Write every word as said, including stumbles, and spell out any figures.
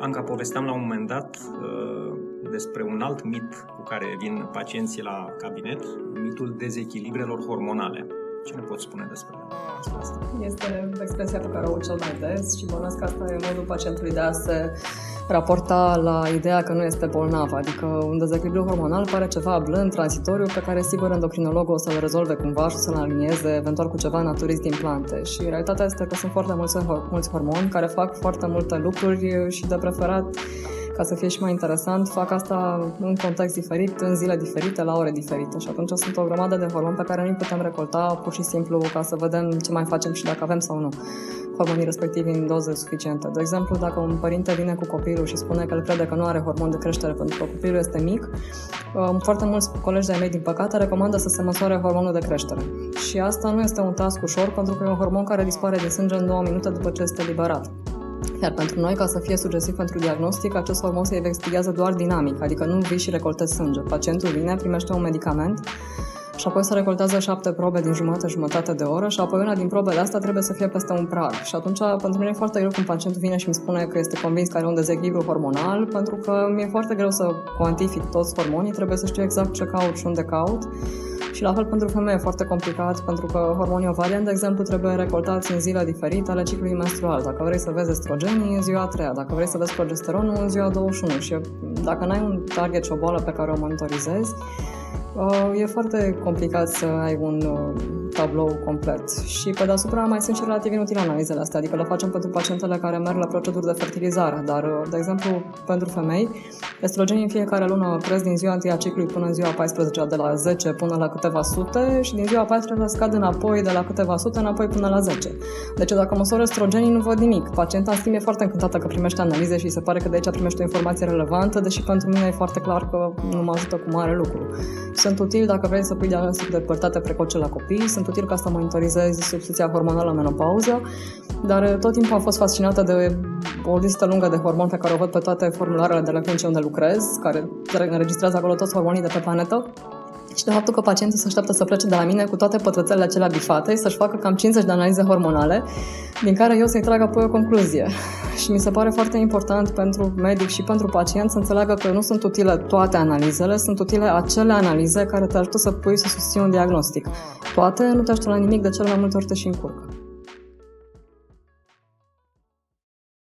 Anca, povesteam la un moment dat despre un alt mit cu care vin pacienții la cabinet, mitul dezechilibrelor hormonale. Ce ne poți spune despre asta? Este expresia pe care o aud cel mai des și bănuiesc că asta e modul pacientului de a se raporta la ideea că nu este bolnav, adică un dezechilibru hormonal pare ceva blând, transitoriu, pe care sigur endocrinologul o să-l rezolve cumva și o să-l alinieze eventual cu ceva naturist din plante. Și realitatea este că sunt foarte mulți, mulți hormoni care fac foarte multe lucruri și de preferat, ca să fie și mai interesant, fac asta în context diferit, în zile diferite, la ore diferite. Și atunci sunt o grămadă de hormoni pe care nu îi putem recolta pur și simplu ca să vedem ce mai facem și dacă avem sau nu hormonii respectivi în doze suficiente. De exemplu, dacă un părinte vine cu copilul și spune că el crede că nu are hormon de creștere pentru că copilul este mic, foarte mulți colegi de-ai mei, din păcate, recomandă să se măsoare hormonul de creștere. Și asta nu este un task ușor, pentru că e un hormon care dispare din sânge în două minute după ce este eliberat. Iar pentru noi, ca să fie sugesiv pentru diagnostic, acest hormon se investigează doar dinamic, adică nu vii și recoltezi sânge. Pacientul vine, primește un medicament și apoi se recoltează șapte probe din jumătate-jumătate de oră și apoi una din probele astea trebuie să fie peste un prag. Și atunci, pentru mine e foarte greu când pacientul vine și îmi spune că este convins că are un dezechilibru hormonal, pentru că mi-e foarte greu să cuantific toți hormonii, trebuie să știu exact ce caut și unde caut. Și la fel pentru femeie e foarte complicat, pentru că hormonii ovarieni, de exemplu, trebuie recoltați în zile diferite ale ciclului menstrual. Dacă vrei să vezi estrogenii, în ziua a treia, dacă vrei să vezi progesteronul, în ziua a douăzeci și unu. Și dacă n-ai un target și o boală pe care o monitorizezi, e foarte complicat să ai un tablou complet. Și pe deasupra mai sunt și relativ inutile analizele astea, adică le facem pentru pacientele care merg la proceduri de fertilizare, dar, de exemplu, pentru femei, estrogenii în fiecare lună cresc din ziua întâi a ciclului până în ziua paisprezece, de la zece până la câteva sute, și din ziua paisprezece scad înapoi de la câteva sute înapoi până la zece. Deci dacă măsor estrogenii, nu văd nimic. Pacienta, în schimb, e foarte încântată că primește analize și se pare că de aici primește o informație relevantă, deși pentru mine e foarte clar că nu mă ajută cu mare lucru. Sunt util dacă vrei să pui diagnostic de părtate precoce la copii, sunt util ca să monitorizezi substituția hormonală în menopauză, dar tot timpul am fost fascinată de o listă lungă de hormoni pe care o văd pe toate formularele de la clinice unde lucrez, care înregistrează acolo toți hormonii de pe planetă. Și de faptul că pacientul se așteaptă să plece de la mine cu toate pătrățelele acelea bifate, să-și facă cam cincizeci de analize hormonale, din care eu să-i trag apoi o concluzie. Și mi se pare foarte important pentru medic și pentru pacient să înțeleagă că nu sunt utile toate analizele, sunt utile acele analize care te ajută să pui să susții un diagnostic. Toate nu te ajută la nimic, de cel mai multe ori te și încurcă.